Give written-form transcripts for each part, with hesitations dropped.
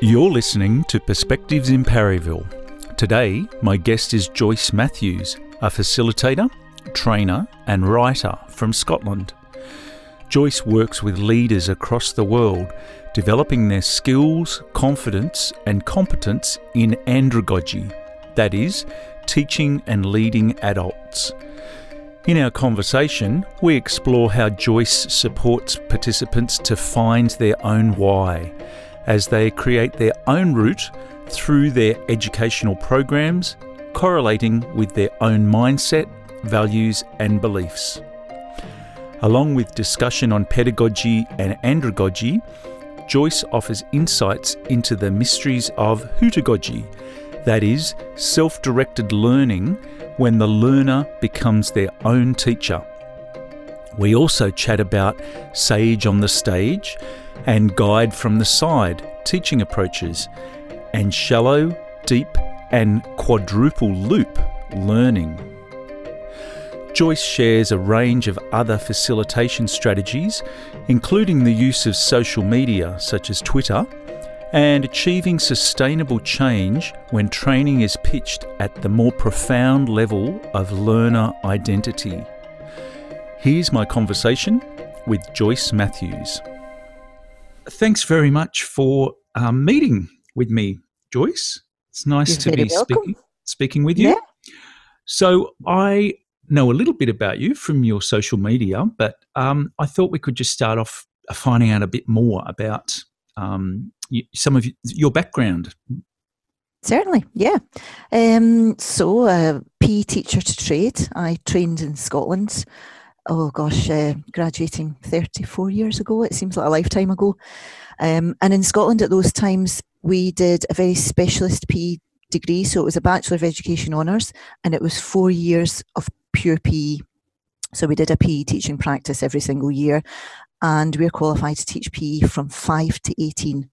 You're listening to Perspectives in Parryville. Today, my guest is Joyce Matthews, a facilitator, trainer, and writer from Scotland. Joyce works with leaders across the world, developing their skills, confidence, and competence in andragogy, that is, teaching and leading adults. In our conversation, we explore how Joyce supports participants to find their own why, as they create their own route through their educational programs, correlating with their own mindset, values, and beliefs. Along with discussion on pedagogy and andragogy, Joyce offers insights into the mysteries of heutagogy, that is, self-directed learning when the learner becomes their own teacher. We also chat about sage on the stage and guide from the side teaching approaches, and shallow, deep, and quadruple loop learning. Joyce shares a range of other facilitation strategies, including the use of social media such as Twitter, and achieving sustainable change when training is pitched at the more profound level of learner identity. Here's my conversation with Joyce Matthews. Thanks very much for meeting with me, Joyce. It's nice to be speaking with you. Yeah. So I know a little bit about you from your social media, but I thought we could just start off finding out a bit more about some of your background. Certainly, yeah. So a PE teacher to trade. I trained in Scotland. Graduating 34 years ago. It seems like a lifetime ago. And in Scotland at those times, we did a very specialist PE degree. So it was a Bachelor of Education Honours, and it was 4 years of pure PE. So we did a PE teaching practice every single year, and we're qualified to teach PE from 5 to 18.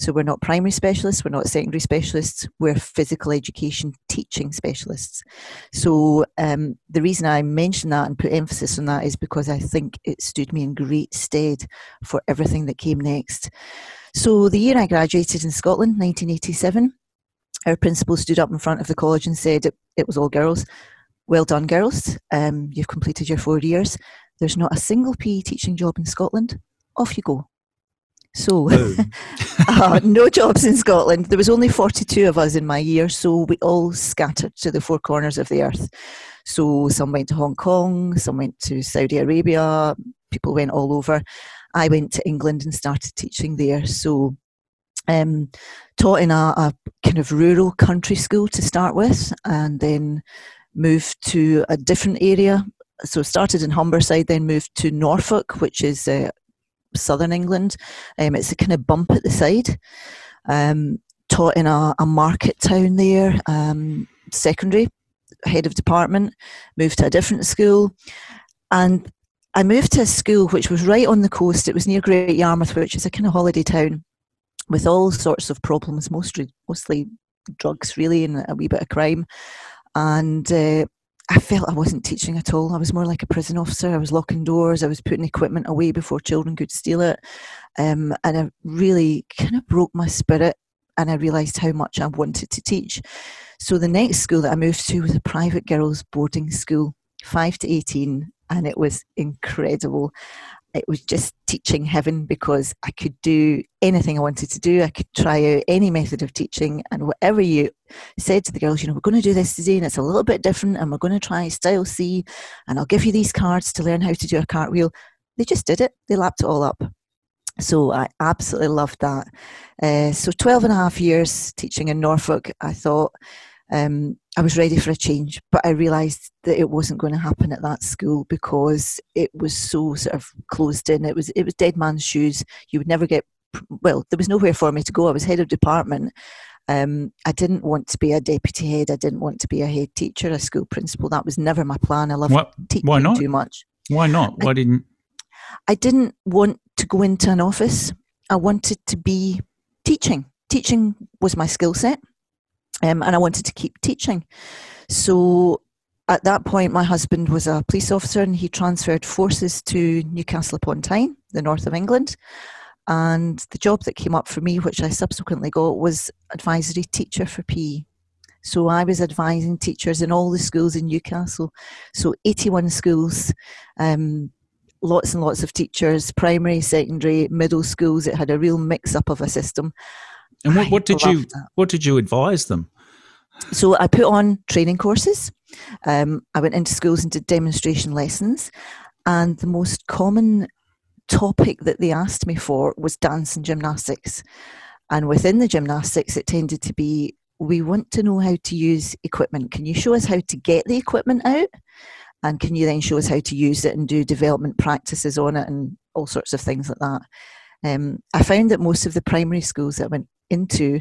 So we're not primary specialists, we're not secondary specialists, we're physical education teaching specialists. So the reason I mention that and put emphasis on that is because I think it stood me in great stead for everything that came next. So the year I graduated in Scotland, 1987, our principal stood up in front of the college and said, it was all girls, "Well done, girls, you've completed your 4 years. There's not a single PE teaching job in Scotland. Off you go." So, no jobs in Scotland. There was only 42 of us in my year, so we all scattered to the four corners of the earth. So some went to Hong Kong, some went to Saudi Arabia, people went all over. I went to England and started teaching there. So taught in a kind of rural country school to start with, and then moved to a different area. So started in Humberside, then moved to Norfolk, which is southern England. It's a kind of bump at the side. Taught in a market town there, secondary, head of department, moved to a different school. And I moved to a school which was right on the coast. It was near Great Yarmouth, which is a kind of holiday town with all sorts of problems, mostly drugs really, and a wee bit of crime. And I felt I wasn't teaching at all. I was more like a prison officer. I was locking doors. I was putting equipment away before children could steal it. And it really kind of broke my spirit, and I realised how much I wanted to teach. So the next school that I moved to was a private girls' boarding school, 5 to 18, and it was incredible. It was just teaching heaven because I could do anything I wanted to do. I could try out any method of teaching, and whatever you said to the girls, we're going to do this today and it's a little bit different, and we're going to try style C, and I'll give you these cards to learn how to do a cartwheel. They just did it. They lapped it all up. So I absolutely loved that. So 12 and a half years teaching in Norfolk, I thought I was ready for a change, but I realised that it wasn't going to happen at that school because it was so sort of closed in. It was dead man's shoes. You would never get, there was nowhere for me to go. I was head of department. I didn't want to be a deputy head. I didn't want to be a head teacher, a school principal. That was never my plan. I loved teaching too much. Why not? I didn't want to go into an office. I wanted to be teaching. Teaching was my skill set. And I wanted to keep teaching. So At that point, my husband was a police officer and he transferred forces to Newcastle upon Tyne, the north of England. And the job that came up for me, which I subsequently got, was advisory teacher for PE. So I was advising teachers in all the schools in Newcastle. So 81 schools, lots and lots of teachers, primary, secondary, middle schools. It had a real mix-up of a system. And what did you advise them? So I put on training courses. I went into schools and did demonstration lessons. And the most common topic that they asked me for was dance and gymnastics. And within the gymnastics, it tended to be, we want to know how to use equipment. Can you show us how to get the equipment out? And can you then show us how to use it and do development practices on it and all sorts of things like that? I found that most of the primary schools that I went into,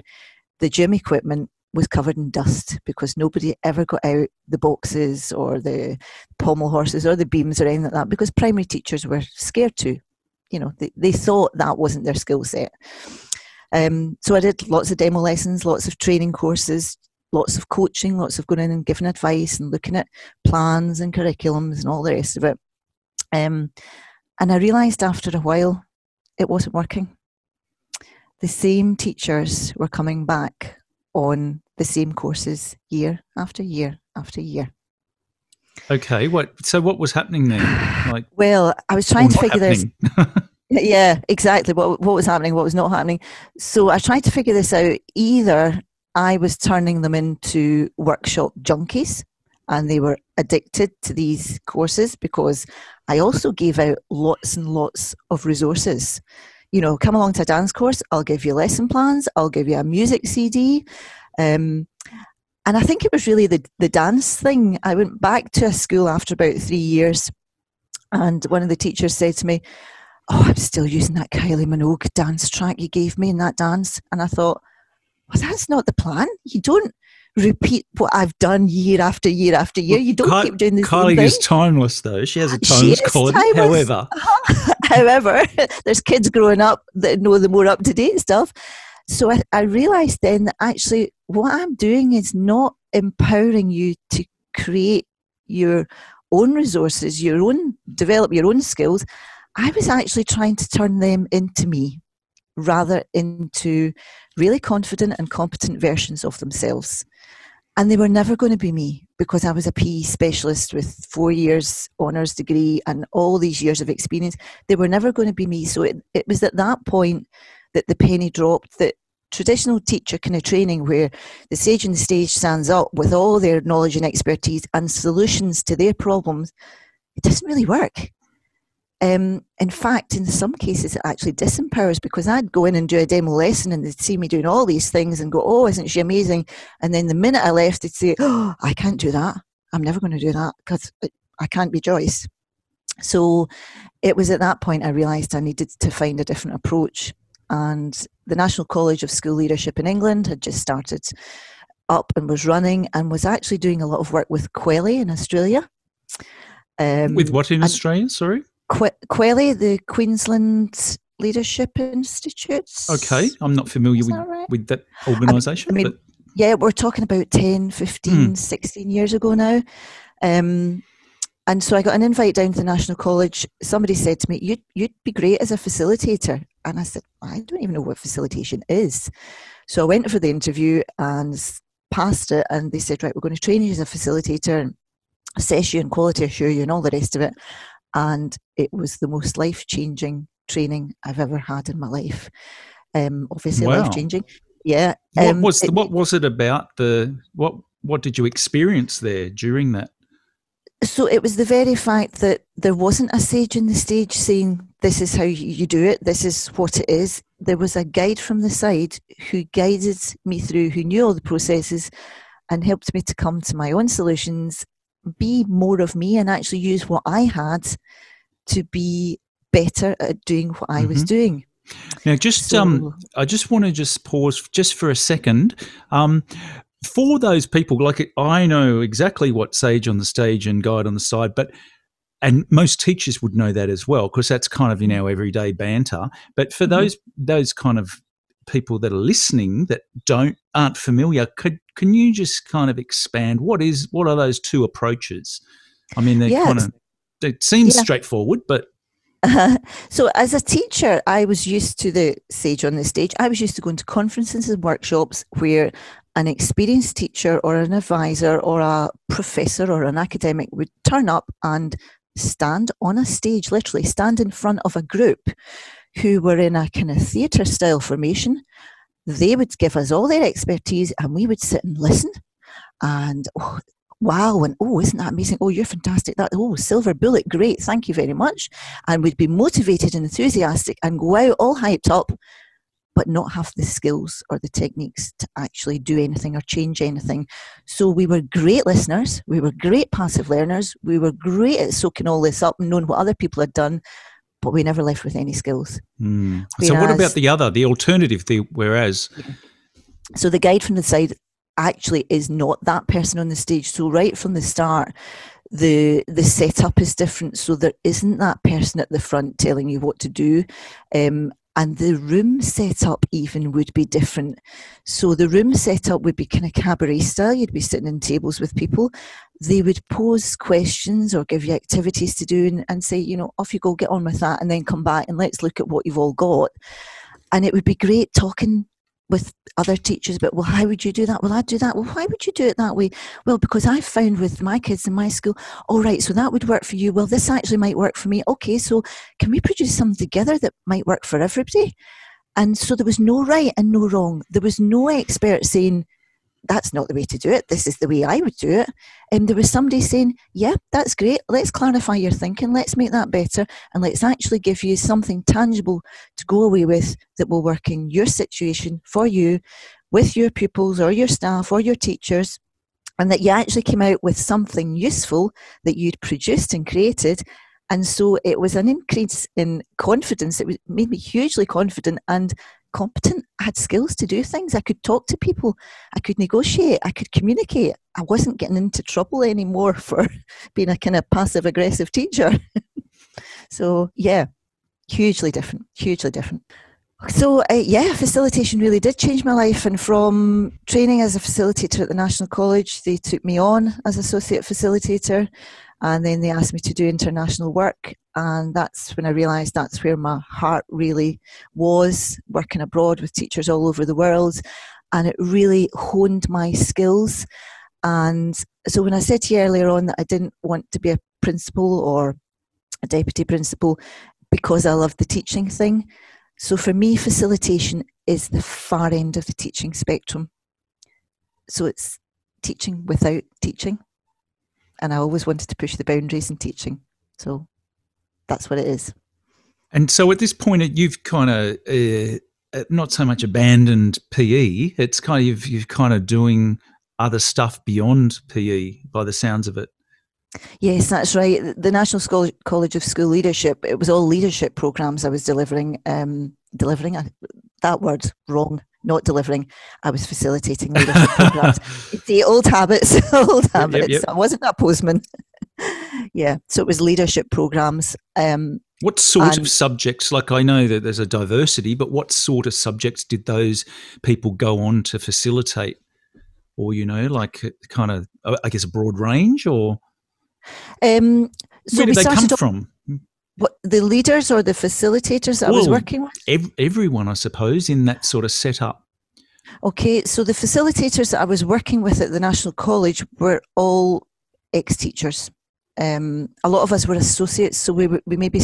the gym equipment was covered in dust because nobody ever got out the boxes or the pommel horses or the beams or anything like that because primary teachers were scared to. You know, they thought that wasn't their skill set. So I did lots of demo lessons, lots of training courses, lots of coaching, lots of going in and giving advice and looking at plans and curriculums and all the rest of it. And I realised after a while it wasn't working. The same teachers were coming back on the same courses year after year after year. Okay, so what was happening then? Like, well, I was trying to figure this. Yeah, exactly. What was happening? What was not happening? So I tried to figure this out. Either I was turning them into workshop junkies, and they were addicted to these courses because I also gave out lots and lots of resources. You know, come along to a dance course. I'll give you lesson plans. I'll give you a music CD. And I think it was really the dance thing. I went back to a school after about 3 years and one of the teachers said to me, "Oh, I'm still using that Kylie Minogue dance track you gave me in that dance." And I thought, well, that's not the plan. You don't repeat what I've done year after year after year. You don't keep doing the same thing. Kylie is timeless, though. She has a timeless quality. However. However, there's kids growing up that know the more up-to-date stuff. So I realised then that actually what I'm doing is not empowering you to create your own resources, develop your own skills. I was actually trying to turn them into me, rather into really confident and competent versions of themselves. And they were never going to be me because I was a PE specialist with 4 years honours degree and all these years of experience. They were never going to be me. So it was at that point that the penny dropped, that traditional teacher kind of training where the sage on the stage stands up with all their knowledge and expertise and solutions to their problems, it doesn't really work. In fact, in some cases, it actually disempowers because I'd go in and do a demo lesson and they'd see me doing all these things and go, "Oh, isn't she amazing?" And then the minute I left, they'd say, "Oh, I can't do that. I'm never going to do that because I can't be Joyce." So it was at that point I realised I needed to find a different approach. And the National College of School Leadership in England had just started up and was running and was actually doing a lot of work with Quelly in Australia. With what in Australia, sorry? Quelly, the Queensland Leadership Institute. Okay, I'm not familiar with that organisation. I mean, yeah, we're talking about 10, 15, 16 years ago now. And so I got an invite down to the National College. Somebody said to me, you'd be great as a facilitator. And I said, I don't even know what facilitation is. So I went for the interview and passed it. And they said, right, we're going to train you as a facilitator and assess you and quality assure you and all the rest of it. And it was the most life-changing training I've ever had in my life. Obviously, wow. Life-changing. Yeah. What was it about what did you experience there during that? So it was the very fact that there wasn't a sage on the stage saying, "This is how you do it. This is what it is." There was a guide from the side who guided me through, who knew all the processes and helped me to come to my own solutions, be more of me and actually use what I had to be better at doing what I was doing. Now, I just want to pause just for a second. For those people, like I know exactly what sage on the stage and guide on the side, and most teachers would know that as well because that's kind of in our everyday banter. But for those kind of people that are listening that aren't familiar, can you just kind of expand what are those two approaches? I mean, they kind of, it seems straightforward, but so as a teacher, I was used to the sage on the stage. I was used to going to conferences and workshops where an experienced teacher or an advisor or a professor or an academic would turn up and stand on a stage, literally stand in front of a group who were in a kind of theatre style formation. They would give us all their expertise and we would sit and listen and wow, and oh, isn't that amazing? Oh, you're fantastic. That, oh, silver bullet, great, thank you very much. And we'd be motivated and enthusiastic and go out all hyped up, but not have the skills or the techniques to actually do anything or change anything. So we were great listeners, we were great passive learners, we were great at soaking all this up and knowing what other people had done, but we never left with any skills. Mm. Whereas, so what about the alternative, So the guide from the side actually is not that person on the stage. So right from the start, the setup is different. So there isn't that person at the front telling you what to do. And the room setup even would be different. So the room setup would be kind of cabaret style. You'd be sitting in tables with people. They would pose questions or give you activities to do and say, you know, off you go, get on with that, and then come back and let's look at what you've all got. And it would be great talking with other teachers, but well, how would you do that? Well, I'd do that. Well, why would you do it that way? Well, because I found with my kids in my school, all right, so that would work for you. Well, this actually might work for me. Okay, so can we produce something together that might work for everybody? And so there was no right and no wrong. There was no expert saying, that's not the way to do it. This is the way I would do it. And there was somebody saying, yeah, that's great. Let's clarify your thinking. Let's make that better. And let's actually give you something tangible to go away with that will work in your situation for you, with your pupils or your staff or your teachers. And that you actually came out with something useful that you'd produced and created. And so it was an increase in confidence. It made me hugely confident and competent. I had skills to do things. I could talk to people. I could negotiate. I could communicate. I wasn't getting into trouble anymore for being a kind of passive-aggressive teacher. So, yeah, hugely different, hugely different. So, facilitation really did change my life. And from training as a facilitator at the National College, they took me on as associate facilitator. And then they asked me to do international work. And that's when I realised that's where my heart really was, working abroad with teachers all over the world. And it really honed my skills. And so when I said to you earlier on that I didn't want to be a principal or a deputy principal because I loved the teaching thing. So for me, facilitation is the far end of the teaching spectrum. So it's teaching without teaching. And I always wanted to push the boundaries in teaching. So that's what it is. And so at this point, you've kind of not so much abandoned PE. It's kind of you're kind of doing other stuff beyond PE by the sounds of it. Yes, that's right. The National College of School Leadership, it was all leadership programs I was delivering. I was facilitating leadership programs. It's the old habits. Yep. I wasn't a postman. Yeah, so it was leadership programs. What sort of subjects? Like I know that there's a diversity, but what sort of subjects did those people go on to facilitate? Or, you know, like kind of, I guess, a broad range or? So where did they come from? What, the leaders or the facilitators that I was working with? Everyone, I suppose, in that sort of setup. Okay, so the facilitators that I was working with at the National College were all ex-teachers. A lot of us were associates, so we maybe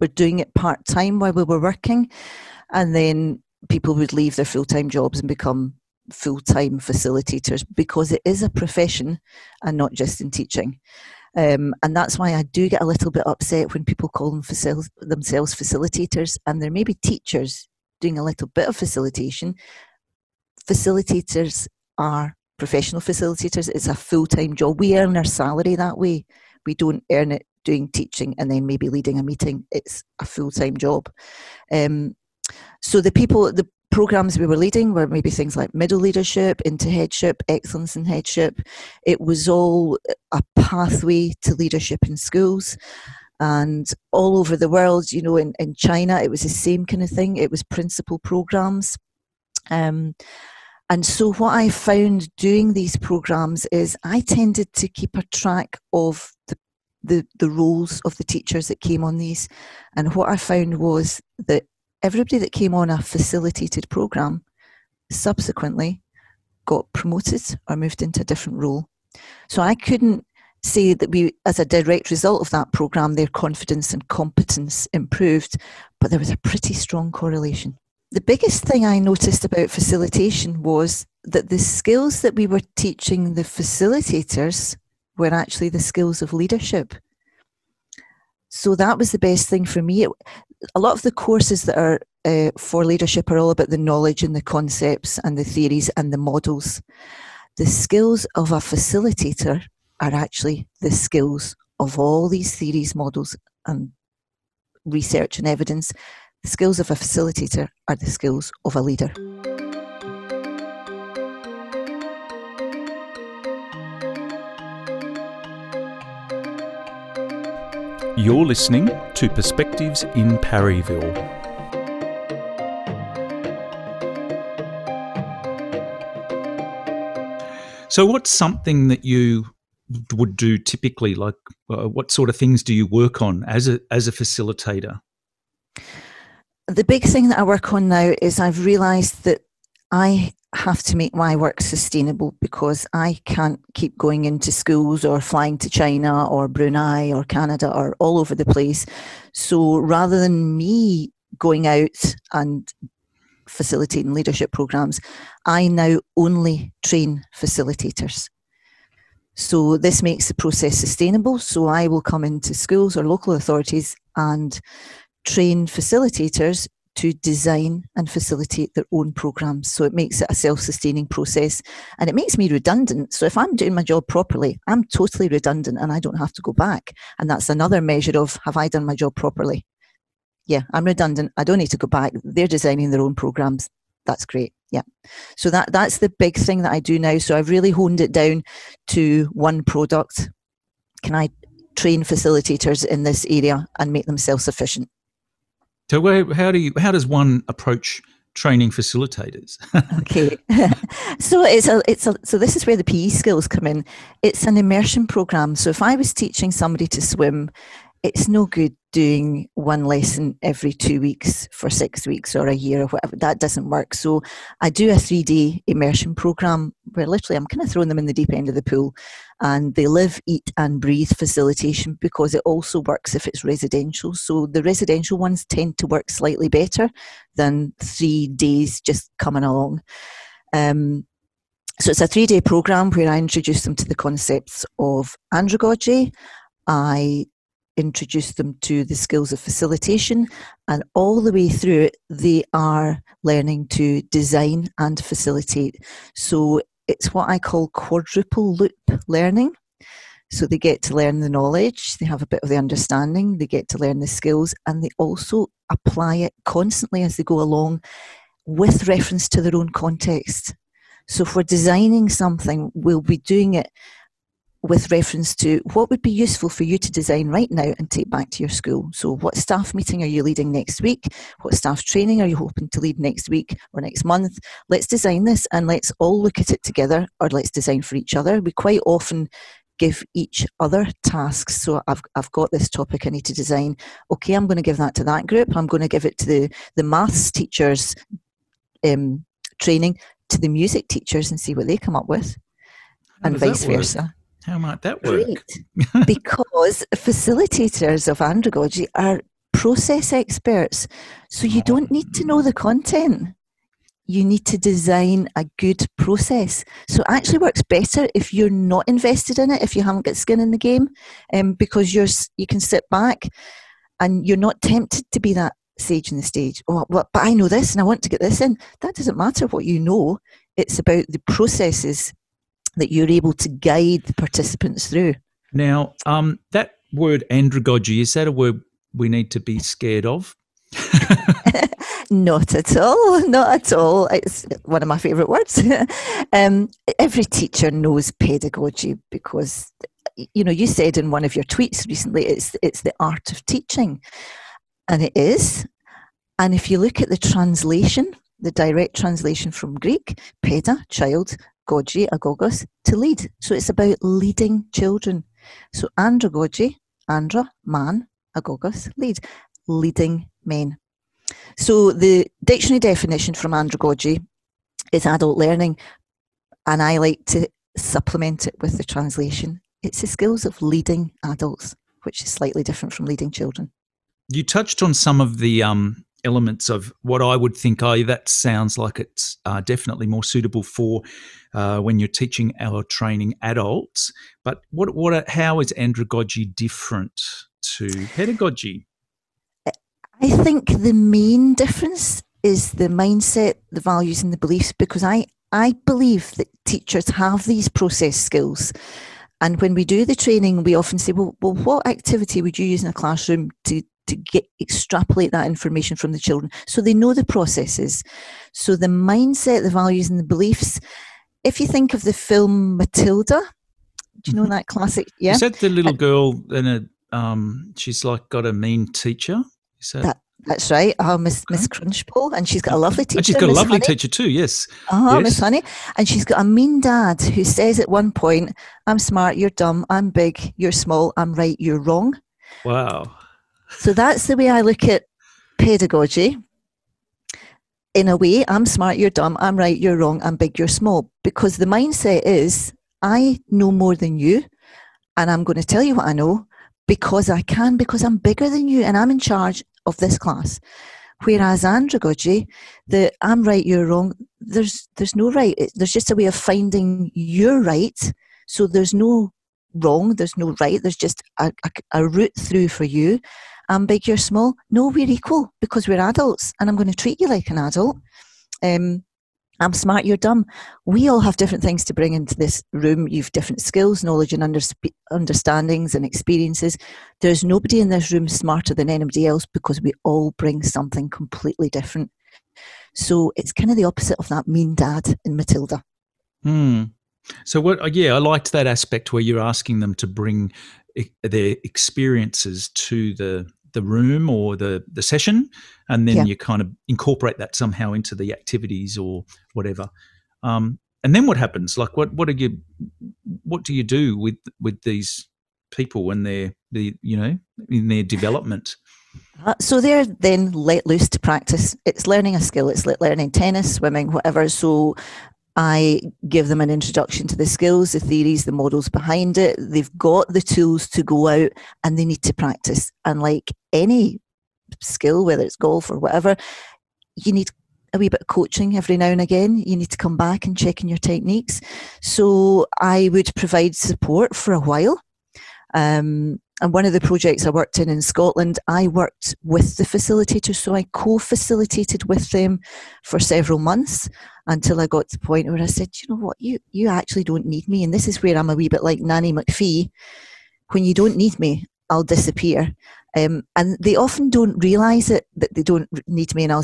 were doing it part-time while we were working, and then people would leave their full-time jobs and become full-time facilitators because it is a profession and not just in teaching. And that's why I do get a little bit upset when people call themselves facilitators, and there may be teachers doing a little bit of facilitation. Facilitators are professional facilitators. It's a full-time job. We earn our salary that way. We don't earn it doing teaching and then maybe leading a meeting. It's a full-time job. So the programs we were leading were maybe things like middle leadership, into headship, excellence in headship. It was all a pathway to leadership in schools. And all over the world, you know, in China, it was the same kind of thing. It was principal programs. And so what I found doing these programs is I tended to keep a track of the roles of the teachers that came on these. And what I found was that everybody that came on a facilitated program subsequently got promoted or moved into a different role. So I couldn't say that we, as a direct result of that program, their confidence and competence improved, but there was a pretty strong correlation. The biggest thing I noticed about facilitation was that the skills that we were teaching the facilitators were actually the skills of leadership. So that was the best thing for me. A lot of the courses that are for leadership are all about the knowledge and the concepts and the theories and the models. The skills of a facilitator are actually the skills of all these theories, models, and research and evidence. The skills of a facilitator are the skills of a leader. You're listening to Perspectives in Parryville. So what's something that you would do typically? Like what sort of things do you work on as a facilitator? The big thing that I work on now is I've realised that I have to make my work sustainable, because I can't keep going into schools or flying to China or Brunei or Canada or all over the place. So rather than me going out and facilitating leadership programmes, I now only train facilitators. So this makes the process sustainable. So I will come into schools or local authorities and train facilitators to design and facilitate their own programs. So it makes it a self-sustaining process, and it makes me redundant. So if I'm doing my job properly, I'm totally redundant and I don't have to go back. And that's another measure of, have I done my job properly? Yeah, I'm redundant. I don't need to go back. They're designing their own programs. That's great. Yeah. So that's the big thing that I do now. So I've really honed it down to one product. Can I train facilitators in this area and make them self-sufficient? So how does one approach training facilitators? Okay. So this is where the PE skills come in. It's an immersion program. So if I was teaching somebody to swim, it's no good doing one lesson every 2 weeks for 6 weeks or a year or whatever. That doesn't work. So I do a 3-day immersion program where literally I'm kind of throwing them in the deep end of the pool, and they live, eat and breathe facilitation, because it also works if it's residential. So the residential ones tend to work slightly better than 3 days just coming along. So it's a 3-day program where I introduce them to the concepts of andragogy. I introduce them to the skills of facilitation, and all the way through it they are learning to design and facilitate. So it's what I call quadruple loop learning. So they get to learn the knowledge, they have a bit of the understanding, they get to learn the skills, and they also apply it constantly as they go along with reference to their own context. So if we're designing something, we'll be doing it with reference to what would be useful for you to design right now and take back to your school. So what staff meeting are you leading next week? What staff training are you hoping to lead next week or next month? Let's design this and let's all look at it together, or let's design for each other. We quite often give each other tasks. So I've got this topic I need to design. Okay, I'm going to give that to that group. I'm going to give it to the maths teachers training, to the music teachers, and see what they come up with, and vice versa. How might that work? Great. Because facilitators of andragogy are process experts. So you don't need to know the content. You need to design a good process. So it actually works better if you're not invested in it, if you haven't got skin in the game, because you can sit back and you're not tempted to be that sage on the stage. Oh, well, but I know this and I want to get this in. That doesn't matter what you know. It's about the processes that you're able to guide the participants through. Now, that word andragogy, is that a word we need to be scared of? Not at all. Not at all. It's one of my favourite words. Every teacher knows pedagogy, because, you know, you said in one of your tweets recently, it's the art of teaching. And it is. And if you look at the translation the direct translation from Greek, peda, child, gogy, agogos, to lead. So it's about leading children. So andragogy, andra, man, agogos, lead, leading men. So the dictionary definition from andragogy is adult learning, and I like to supplement it with the translation. It's the skills of leading adults, which is slightly different from leading children. You touched on some of the elements of what I would think, that sounds like it's definitely more suitable for when you're teaching or training adults. But how is andragogy different to pedagogy? I think the main difference is the mindset, the values and the beliefs, because I believe that teachers have these process skills. And when we do the training, we often say, well, what activity would you use in a classroom to extrapolate that information from the children? So they know the processes. So the mindset, the values and the beliefs. If you think of the film Matilda, do you know that classic? Yeah. Is that the little girl in a, she's like got a mean teacher? Is that? That's right. Miss Crunchpole, and she's got a lovely teacher. And she's got a lovely Honey. Teacher too, yes. Yes. Miss Honey. And she's got a mean dad who says at one point, I'm smart, you're dumb, I'm big, you're small, I'm right, you're wrong. Wow. So that's the way I look at pedagogy. In a way, I'm smart, you're dumb, I'm right, you're wrong, I'm big, you're small. Because the mindset is, I know more than you, and I'm going to tell you what I know because I can, because I'm bigger than you, and I'm in charge of this class. Whereas andragogy, the I'm right, you're wrong, there's no right. There's just a way of finding your right. So there's no wrong, there's no right, there's just a route through for you. I'm big, you're small. No, we're equal because we're adults, and I'm going to treat you like an adult. I'm smart, you're dumb. We all have different things to bring into this room. You've different skills, knowledge and understandings and experiences. There's nobody in this room smarter than anybody else because we all bring something completely different. So it's kind of the opposite of that mean dad in Matilda. Mm. So I liked that aspect where you're asking them to bring their experiences to the room or the session, and then you kind of incorporate that somehow into the activities or whatever. And then what happens? Like what do you do with these people and in their development? So they're then let loose to practice. It's learning a skill. It's like learning tennis, swimming, whatever. So I give them an introduction to the skills, the theories, the models behind it. They've got the tools to go out and they need to practice. And like any skill, whether it's golf or whatever, you need a wee bit of coaching every now and again. You need to come back and check in your techniques. So I would provide support for a while. And one of the projects I worked in Scotland, I worked with the facilitator. So I co-facilitated with them for several months until I got to the point where I said, you know what, you actually don't need me. And this is where I'm a wee bit like Nanny McPhee. When you don't need me, I'll disappear. And they often don't realise it, that they don't need me. And I'll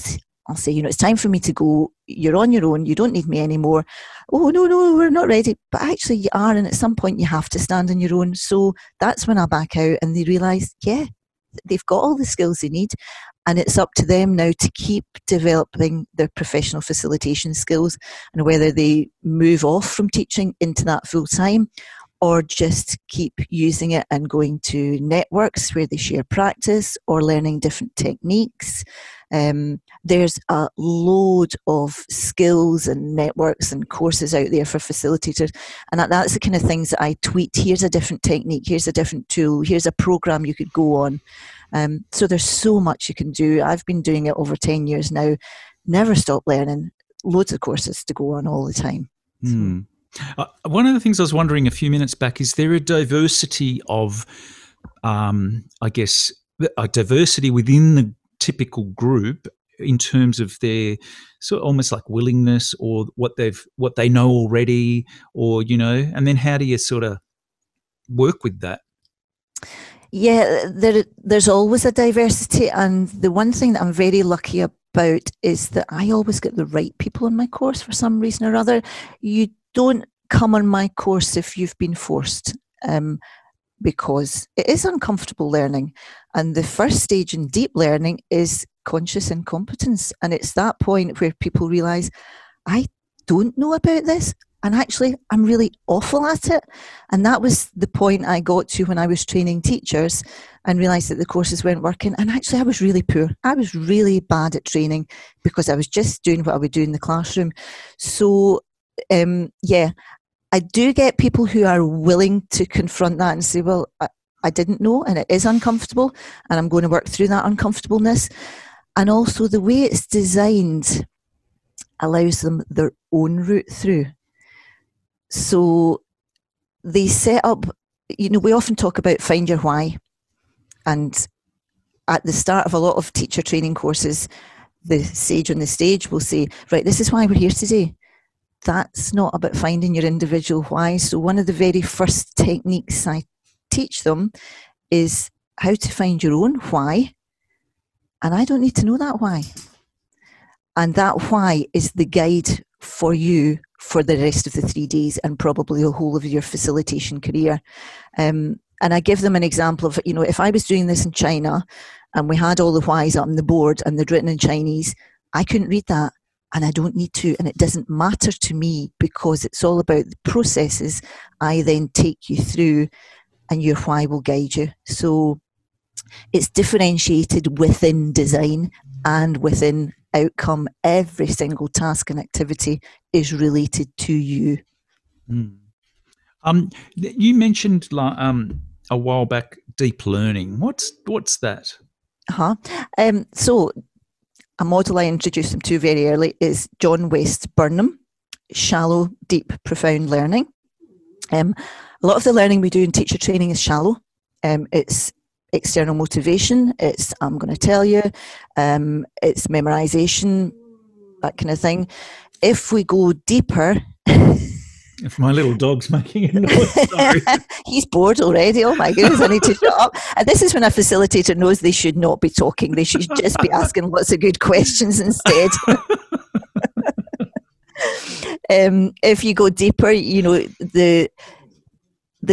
say, it's time for me to go. You're on your own. You don't need me anymore. Oh, no, we're not ready. But actually you are. And at some point you have to stand on your own. So that's when I back out and they realise, they've got all the skills they need. And it's up to them now to keep developing their professional facilitation skills and whether they move off from teaching into that full time or just keep using it and going to networks where they share practice or learning different techniques. There's a load of skills and networks and courses out there for facilitators. And that's the kind of things that I tweet. Here's a different technique. Here's a different tool. Here's a program you could go on. So there's so much you can do. I've been doing it over 10 years now. Never stop learning. Loads of courses to go on all the time. Mm. One of the things I was wondering a few minutes back, is there a diversity of, a diversity within the typical group in terms of their sort of almost like willingness or what they know already, or, and then how do you sort of work with that? Yeah, there's always a diversity, and the one thing that I'm very lucky about is that I always get the right people on my course for some reason or other. You don't come on my course if you've been forced, because it is uncomfortable learning. And the first stage in deep learning is conscious incompetence. And it's that point where people realise, I don't know about this, and actually I'm really awful at it. And that was the point I got to when I was training teachers and realised that the courses weren't working. And actually I was really poor. I was really bad at training because I was just doing what I would do in the classroom. So, yeah, I do get people who are willing to confront that and say, well, I didn't know, and it is uncomfortable, and I'm going to work through that uncomfortableness. And also the way it's designed allows them their own route through. So they set up, you know, we often talk about find your why. And at the start of a lot of teacher training courses, the sage on the stage will say, right, this is why we're here today. That's not about finding your individual why. So one of the very first techniques I teach them is how to find your own why, and I don't need to know that why, and that why is the guide for you for the rest of the 3 days and probably the whole of your facilitation career. And I give them an example of, you know, if I was doing this in China and we had all the whys on the board and they'd written in Chinese, I couldn't read that, and I don't need to, and it doesn't matter to me, because it's all about the processes I then take you through, and your why will guide you. So it's differentiated within design and within outcome. Every single task and activity is related to you. Mm. You mentioned a while back deep learning. What's that? Uh-huh. So a model I introduced them to very early is John West Burnham, shallow, deep, profound learning. A lot of the learning we do in teacher training is shallow. It's external motivation. It's I'm going to tell you. It's memorization, that kind of thing. If we go deeper... If my little dog's making a noise, sorry. He's bored already. Oh my goodness, I need to shut up. And this is when a facilitator knows they should not be talking. They should just be asking lots of good questions instead. If you go deeper, you know, the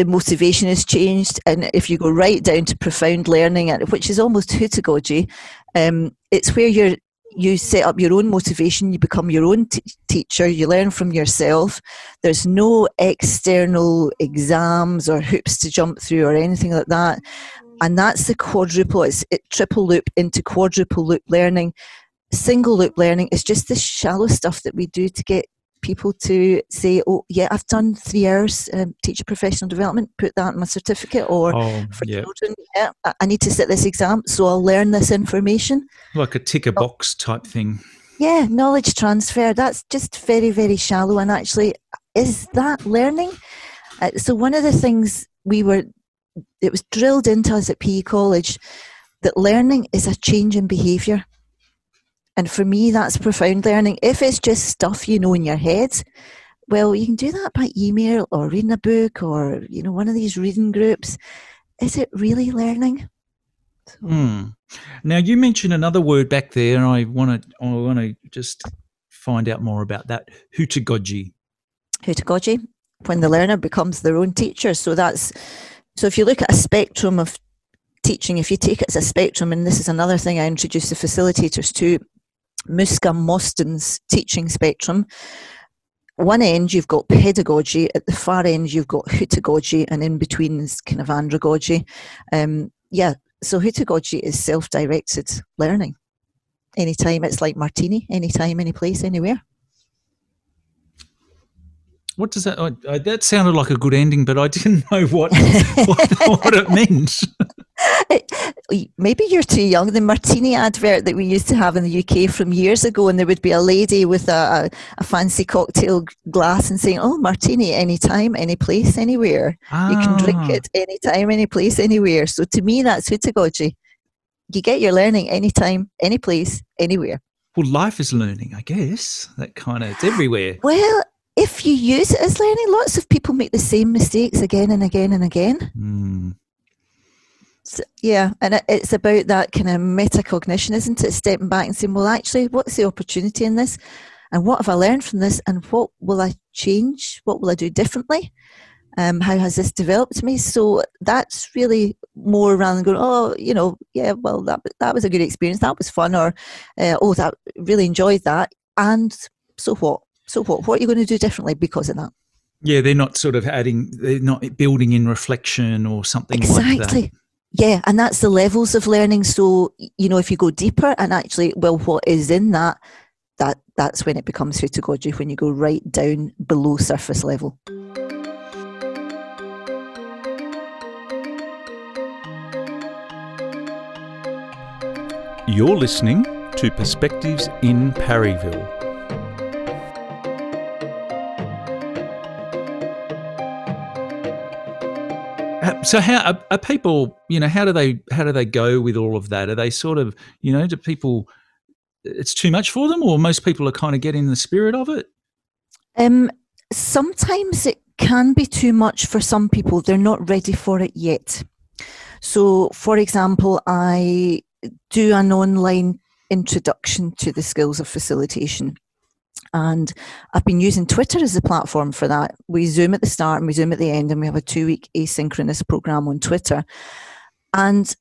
motivation has changed, and if you go right down to profound learning, which is almost heutagogy, it's where you set up your own motivation, you become your own teacher, you learn from yourself. There's no external exams or hoops to jump through or anything like that, and that's the triple loop into quadruple loop learning. Single loop learning is just the shallow stuff that we do to get people to say, oh yeah, I've done 3 hours teacher professional development, put that in my certificate, or children, yeah, I need to sit this exam, so I'll learn this information. Like a ticker box type thing. Yeah, knowledge transfer. That's just very, very shallow, and actually, is that learning? So one of the things it was drilled into us at PE College, that learning is a change in behaviour. And for me, that's profound learning. If it's just stuff you know in your head, well, you can do that by email or reading a book or, you know, one of these reading groups. Is it really learning? Mm. Now, you mentioned another word back there, and I want to just find out more about that. Heutagogy. Heutagogy, when the learner becomes their own teacher. So if you look at a spectrum of teaching, if you take it as a spectrum, and this is another thing I introduce the facilitators to, Muska Mostyn's teaching spectrum. One end you've got pedagogy, at the far end you've got heutagogy, and in between is kind of andragogy. So heutagogy is self-directed learning. Anytime, it's like martini, anytime, any place, anywhere. What does that? That sounded like a good ending, but I didn't know what it meant. Maybe you're too young. The martini advert that we used to have in the UK from years ago, and there would be a lady with a fancy cocktail glass and saying, oh, martini, anytime, any place, anywhere. You can drink it anytime, any place, anywhere. So to me, that's heutagogy. You get your learning anytime, any place, anywhere. Well, life is learning, I guess. That kind of, it's everywhere. Well, if you use it as learning, lots of people make the same mistakes again and again and again. Mm. So, yeah, and it's about that kind of metacognition, isn't it? Stepping back and saying, well, actually, what's the opportunity in this? And what have I learned from this? And what will I change? What will I do differently? How has this developed me? So that's really more around than going, oh, you know, yeah, well, that was a good experience, that was fun, or oh, that really enjoyed that. And so what? So what? What are you going to do differently because of that? Yeah, they're not sort of adding, they're not building in reflection or something exactly. like that. Exactly. Yeah, and that's the levels of learning. So, you know, if you go deeper and actually, well, what is in that, that's when it becomes heutagogy, when you go right down below surface level. You're listening to Perspectives in Parryville. So how are people, you know, how do they go with all of that? Are they sort of, you know, do people, it's too much for them, or most people are kind of getting the spirit of it? Sometimes it can be too much for some people. They're not ready for it yet. So, for example, I do an online introduction to the skills of facilitation. And I've been using Twitter as a platform for that. We Zoom at the start and we Zoom at the end, and we have a 2-week asynchronous program on Twitter. And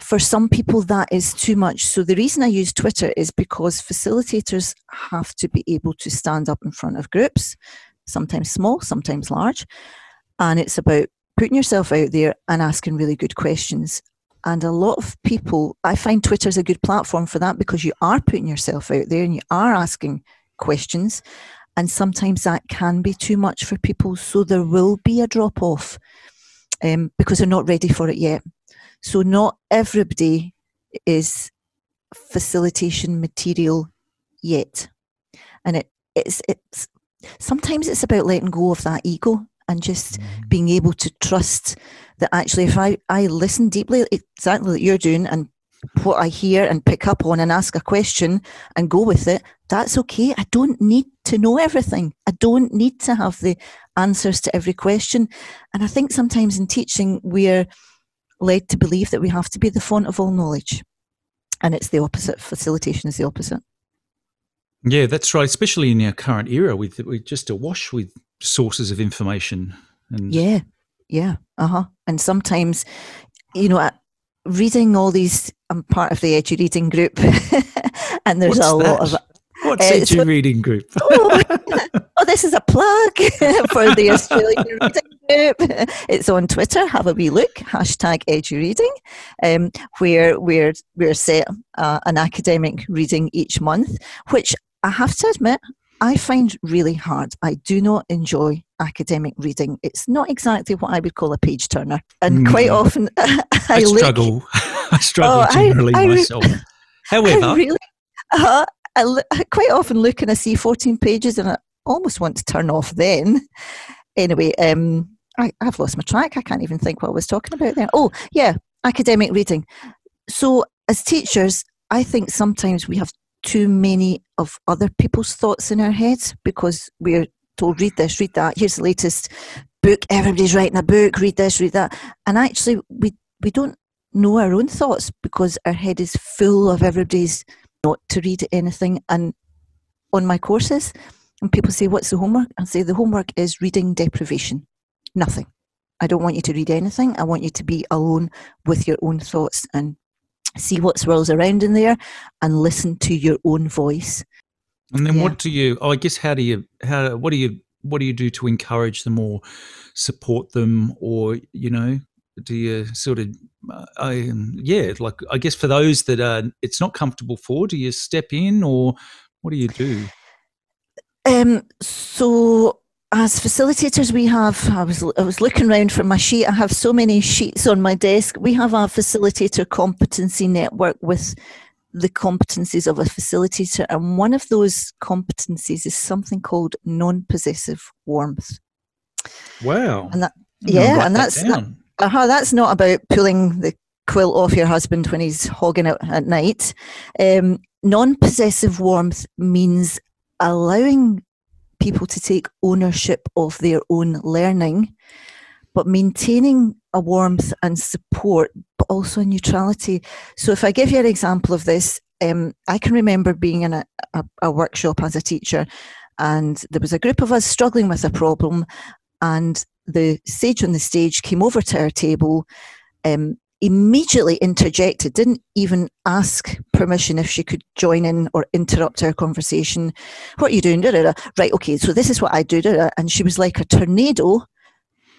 for some people, that is too much. So the reason I use Twitter is because facilitators have to be able to stand up in front of groups, sometimes small, sometimes large. And it's about putting yourself out there and asking really good questions. And a lot of people, I find Twitter's a good platform for that, because you are putting yourself out there and you are asking questions, and sometimes that can be too much for people, so there will be a drop-off because they're not ready for it yet. So not everybody is facilitation material yet, and it's sometimes it's about letting go of that ego and just being able to trust that actually if I listen deeply, exactly what you're doing, and what I hear and pick up on and ask a question and go with it, that's okay. I don't need to know everything. I don't need to have the answers to every question. And I think sometimes in teaching, we're led to believe that we have to be the font of all knowledge. And it's the opposite. Facilitation is the opposite. Yeah, that's right. Especially in our current era, we're just awash with sources of information. And yeah. And sometimes, you know, reading all these, I'm part of the edu reading group, and there's what's edu reading group? Oh, this is a plug for the Australian reading group. It's on Twitter. Have a wee look. #edu reading, where we're set an academic reading each month, which I have to admit I find really hard. I do not enjoy academic reading. It's not exactly what I would call a page turner, and quite often I struggle generally myself. However, I quite often look and I see 14 pages and I almost want to turn off then. Anyway, I've lost my track. I can't even think what I was talking about there. Oh, yeah, academic reading. So as teachers, I think sometimes we have too many of other people's thoughts in our heads, because we're told, read this, read that, here's the latest book, everybody's writing a book, read this, read that. And actually, we don't know our own thoughts, because our head is full of everybody's not to read anything. And on my courses, and people say, what's the homework? I say, the homework is reading deprivation. Nothing. I don't want you to read anything. I want you to be alone with your own thoughts and see what swirls around in there and listen to your own voice. And then what do you, what do you do to encourage them or support them, or, you know, do you sort of, I guess for those that it's not comfortable for, do you step in, or what do you do? So as facilitators, we have, I was looking around for my sheet. I have so many sheets on my desk. We have our facilitator competency network with the competencies of a facilitator. And one of those competencies is something called non-possessive warmth. Wow. And that, that's not about pulling the quilt off your husband when he's hogging out at night. Non-possessive warmth means allowing people to take ownership of their own learning, but maintaining a warmth and support, but also a neutrality. So if I give you an example of this, I can remember being in a workshop as a teacher, and there was a group of us struggling with a problem, and the sage on the stage came over to our table, immediately interjected, didn't even ask permission if she could join in or interrupt our conversation. What are you doing? Da, da, da. Right, okay, so this is what I do. Da, da. And she was like a tornado,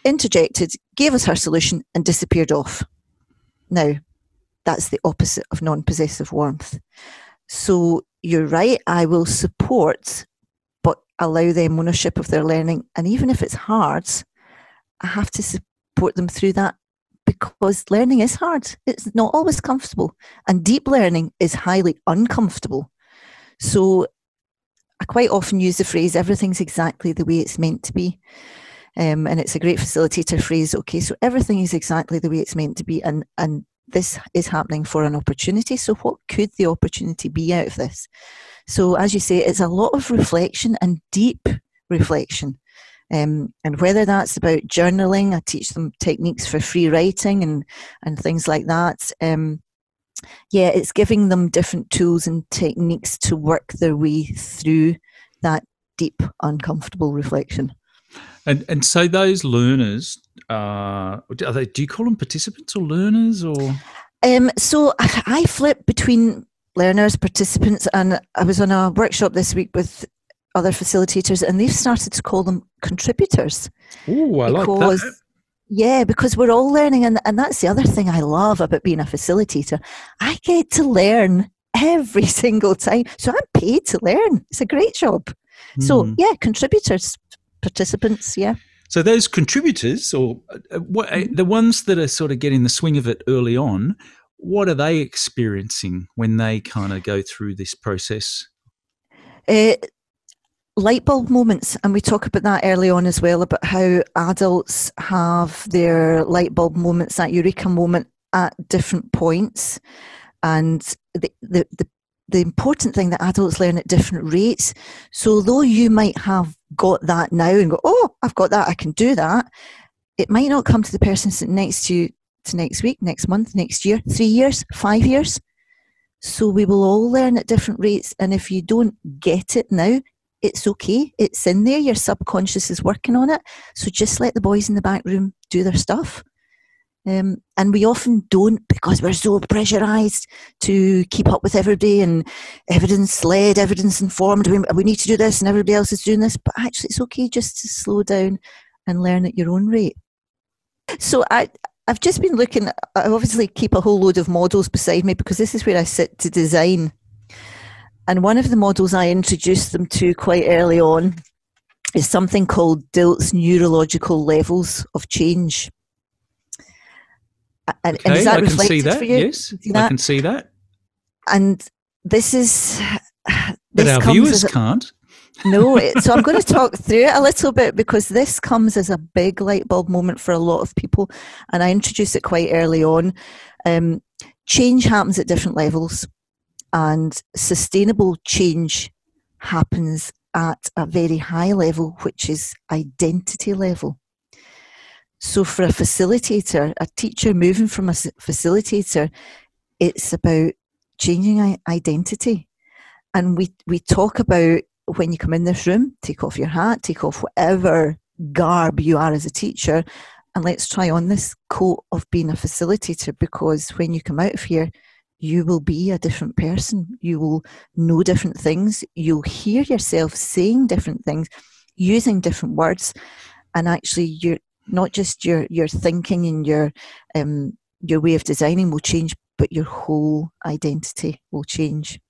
interjected, gave us her solution and disappeared off. Now, that's the opposite of non-possessive warmth. So you're right, I will support, but allow them ownership of their learning. And even if it's hard, I have to support them through that, because learning is hard. It's not always comfortable. And deep learning is highly uncomfortable. So I quite often use the phrase, everything's exactly the way it's meant to be. And it's a great facilitator phrase. Okay, so everything is exactly the way it's meant to be. And this is happening for an opportunity. So what could the opportunity be out of this? So as you say, it's a lot of reflection and deep reflection. And whether that's about journaling, I teach them techniques for free writing and things like that. Yeah, it's giving them different tools and techniques to work their way through that deep, uncomfortable reflection. And so those learners, do you call them participants or learners? Or so I flip between learners, participants, and I was on a workshop this week with other facilitators, and they've started to call them contributors. Oh, I like that. Yeah, because we're all learning, and that's the other thing I love about being a facilitator. I get to learn every single time, so I'm paid to learn. It's a great job. Mm. So, yeah, contributors, participants, yeah. So those contributors, or the ones that are sort of getting the swing of it early on, what are they experiencing when they kind of go through this process? Light bulb moments, and we talk about that early on as well, about how adults have their light bulb moments, that eureka moment at different points. And the important thing that adults learn at different rates. So though you might have got that now and go, oh, I've got that, I can do that, it might not come to the person sitting next to you to next week, next month, next year, 3 years, 5 years. So we will all learn at different rates. And if you don't get it now, it's okay, it's in there, your subconscious is working on it, so just let the boys in the back room do their stuff. And we often don't, because we're so pressurised to keep up with everybody and evidence-led, evidence-informed, we need to do this and everybody else is doing this, but actually it's okay just to slow down and learn at your own rate. So I've just been looking, I obviously keep a whole load of models beside me because this is where I sit to design. And one of the models I introduced them to quite early on is something called DILT's neurological levels of change. And, okay, and is that reflected for you? Yes, I can see that. And this is... But our viewers can't. No, so I'm going to talk through it a little bit because this comes as a big light bulb moment for a lot of people. And I introduced it quite early on. Change happens at different levels. And sustainable change happens at a very high level, which is identity level. So for a facilitator, a teacher moving from a facilitator, it's about changing identity. And we talk about when you come in this room, take off your hat, take off whatever garb you are as a teacher, and let's try on this coat of being a facilitator, because when you come out of here, you will be a different person. You will know different things. You'll hear yourself saying different things, using different words, and actually, you're not just your thinking and your way of designing will change, but your whole identity will change.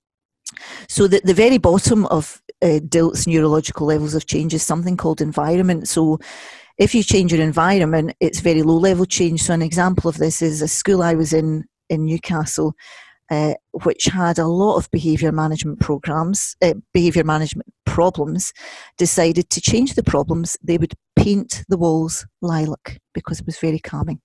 So, the very bottom of DILT's neurological levels of change is something called environment. So, if you change your environment, it's very low level change. So, an example of this is a school I was in Newcastle, which had a lot of behaviour management programmes, behaviour management problems, decided to change the problems. They would paint the walls lilac because it was very calming.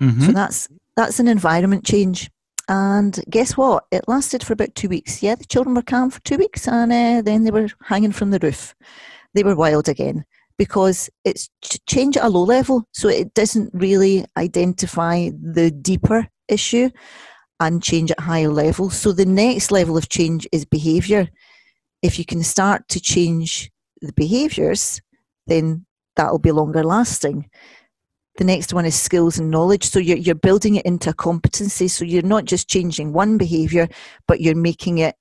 Mm-hmm. So that's an environment change. And guess what? It lasted for about 2 weeks. Yeah, the children were calm for 2 weeks and then they were hanging from the roof. They were wild again. Because it's change at a low level, so it doesn't really identify the deeper issue, and change at higher levels. So the next level of change is behaviour. If you can start to change the behaviours, then that'll be longer lasting. The next one is skills and knowledge. So you're building it into a competency. So you're not just changing one behaviour, but you're making it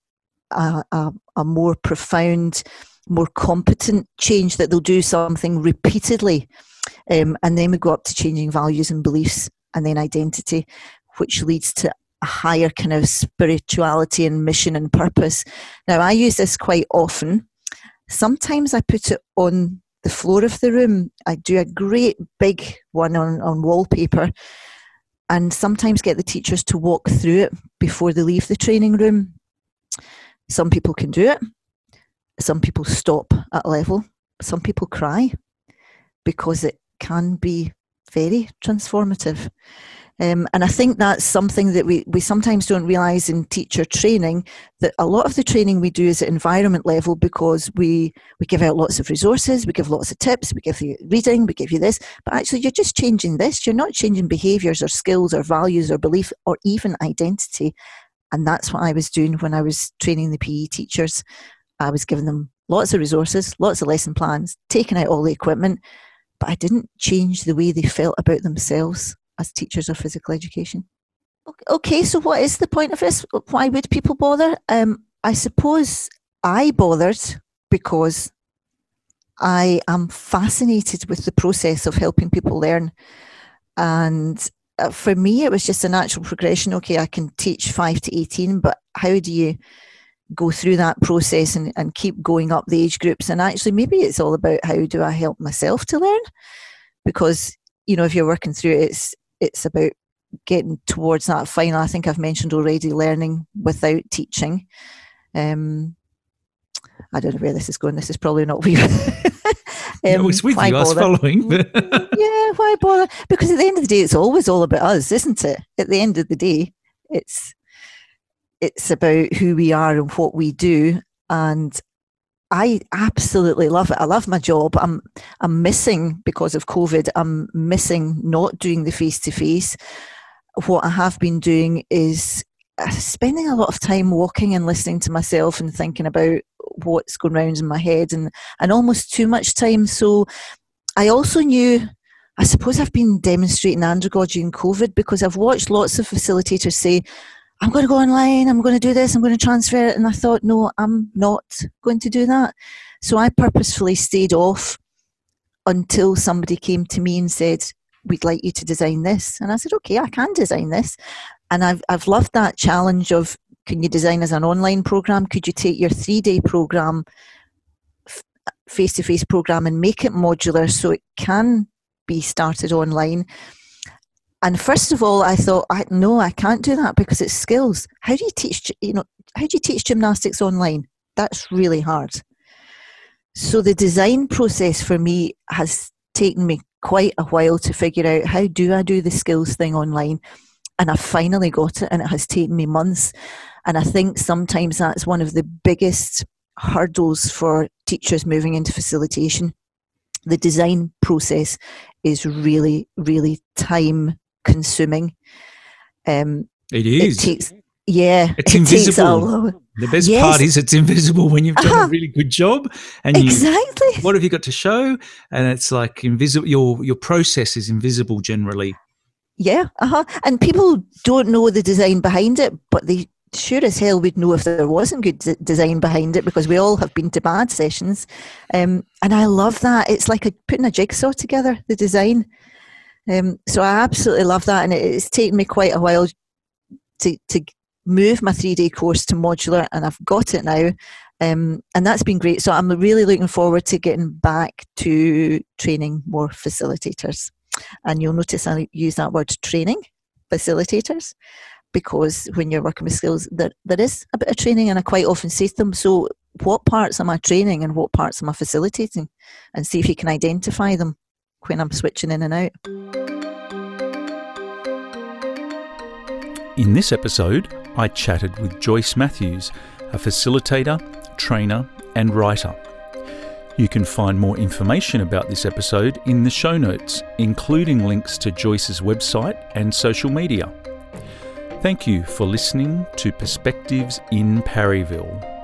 a more profound, more competent change that they'll do something repeatedly. And then we go up to changing values and beliefs, and then identity, which leads to a higher kind of spirituality and mission and purpose. Now, I use this quite often. Sometimes I put it on the floor of the room. I do a great big one on wallpaper, and sometimes get the teachers to walk through it before they leave the training room. Some people can do it. Some people stop at a level. Some people cry because it can be very transformative. And I think that's something that we sometimes don't realise in teacher training, that a lot of the training we do is at environment level, because we give out lots of resources, we give lots of tips, we give you reading, we give you this, but actually you're just changing this. You're not changing behaviours or skills or values or belief or even identity. And that's what I was doing when I was training the PE teachers. I was giving them lots of resources, lots of lesson plans, taking out all the equipment, but I didn't change the way they felt about themselves as teachers of physical education. Okay, so what is the point of this? Why would people bother? I suppose I bothered because I am fascinated with the process of helping people learn. And for me, it was just a natural progression. Okay, I can teach 5 to 18, but how do you go through that process and keep going up the age groups? And actually, maybe it's all about how do I help myself to learn? Because, you know, if you're working through it, it's about getting towards that final, I think I've mentioned already, learning without teaching. I don't know where this is going. This is probably not where no, it's with you, I was following. Yeah, why bother? Because at the end of the day, it's always all about us, isn't it? At the end of the day, it's about who we are and what we do. And I absolutely love it. I love my job. I'm missing, because of COVID, I'm missing not doing the face-to-face. What I have been doing is spending a lot of time walking and listening to myself and thinking about what's going round in my head, and almost too much time. So I also knew, I suppose I've been demonstrating andragogy in COVID, because I've watched lots of facilitators say, I'm going to go online, I'm going to do this, I'm going to transfer it. And I thought, no, I'm not going to do that. So I purposefully stayed off until somebody came to me and said, we'd like you to design this. And I said, okay, I can design this. And I've loved that challenge of, can you design as an online program? Could you take your 3-day program, face-to-face program, and make it modular so it can be started online? And first of all, I thought, no, I can't do that, because it's skills. How do you teach, how do you teach gymnastics online? That's really hard. So the design process for me has taken me quite a while to figure out, how do I do the skills thing online? And I finally got it, and it has taken me months. And I think sometimes that's one of the biggest hurdles for teachers moving into facilitation. The design process is really, really time consuming. It is. It's invisible. The best part is it's invisible when you've done a really good job. And what have you got to show? And it's like invisible. Your process is invisible generally. Yeah. And people don't know the design behind it, but they sure as hell would know if there wasn't good design behind it, because we all have been to bad sessions. And I love that. It's like putting a jigsaw together, the design. So I absolutely love that. And it's taken me quite a while to move my 3-day course to modular, and I've got it now. And that's been great. So I'm really looking forward to getting back to training more facilitators. And you'll notice I use that word, training facilitators, because when you're working with skills, there is a bit of training, and I quite often say to them, so what parts am I training and what parts am I facilitating? And see if you can identify them when I'm switching in and out. In this episode, I chatted with Joyce Matthews, a facilitator, trainer and writer. You can find more information about this episode in the show notes, including links to Joyce's website and social media. Thank you for listening to Perspectives in Parryville.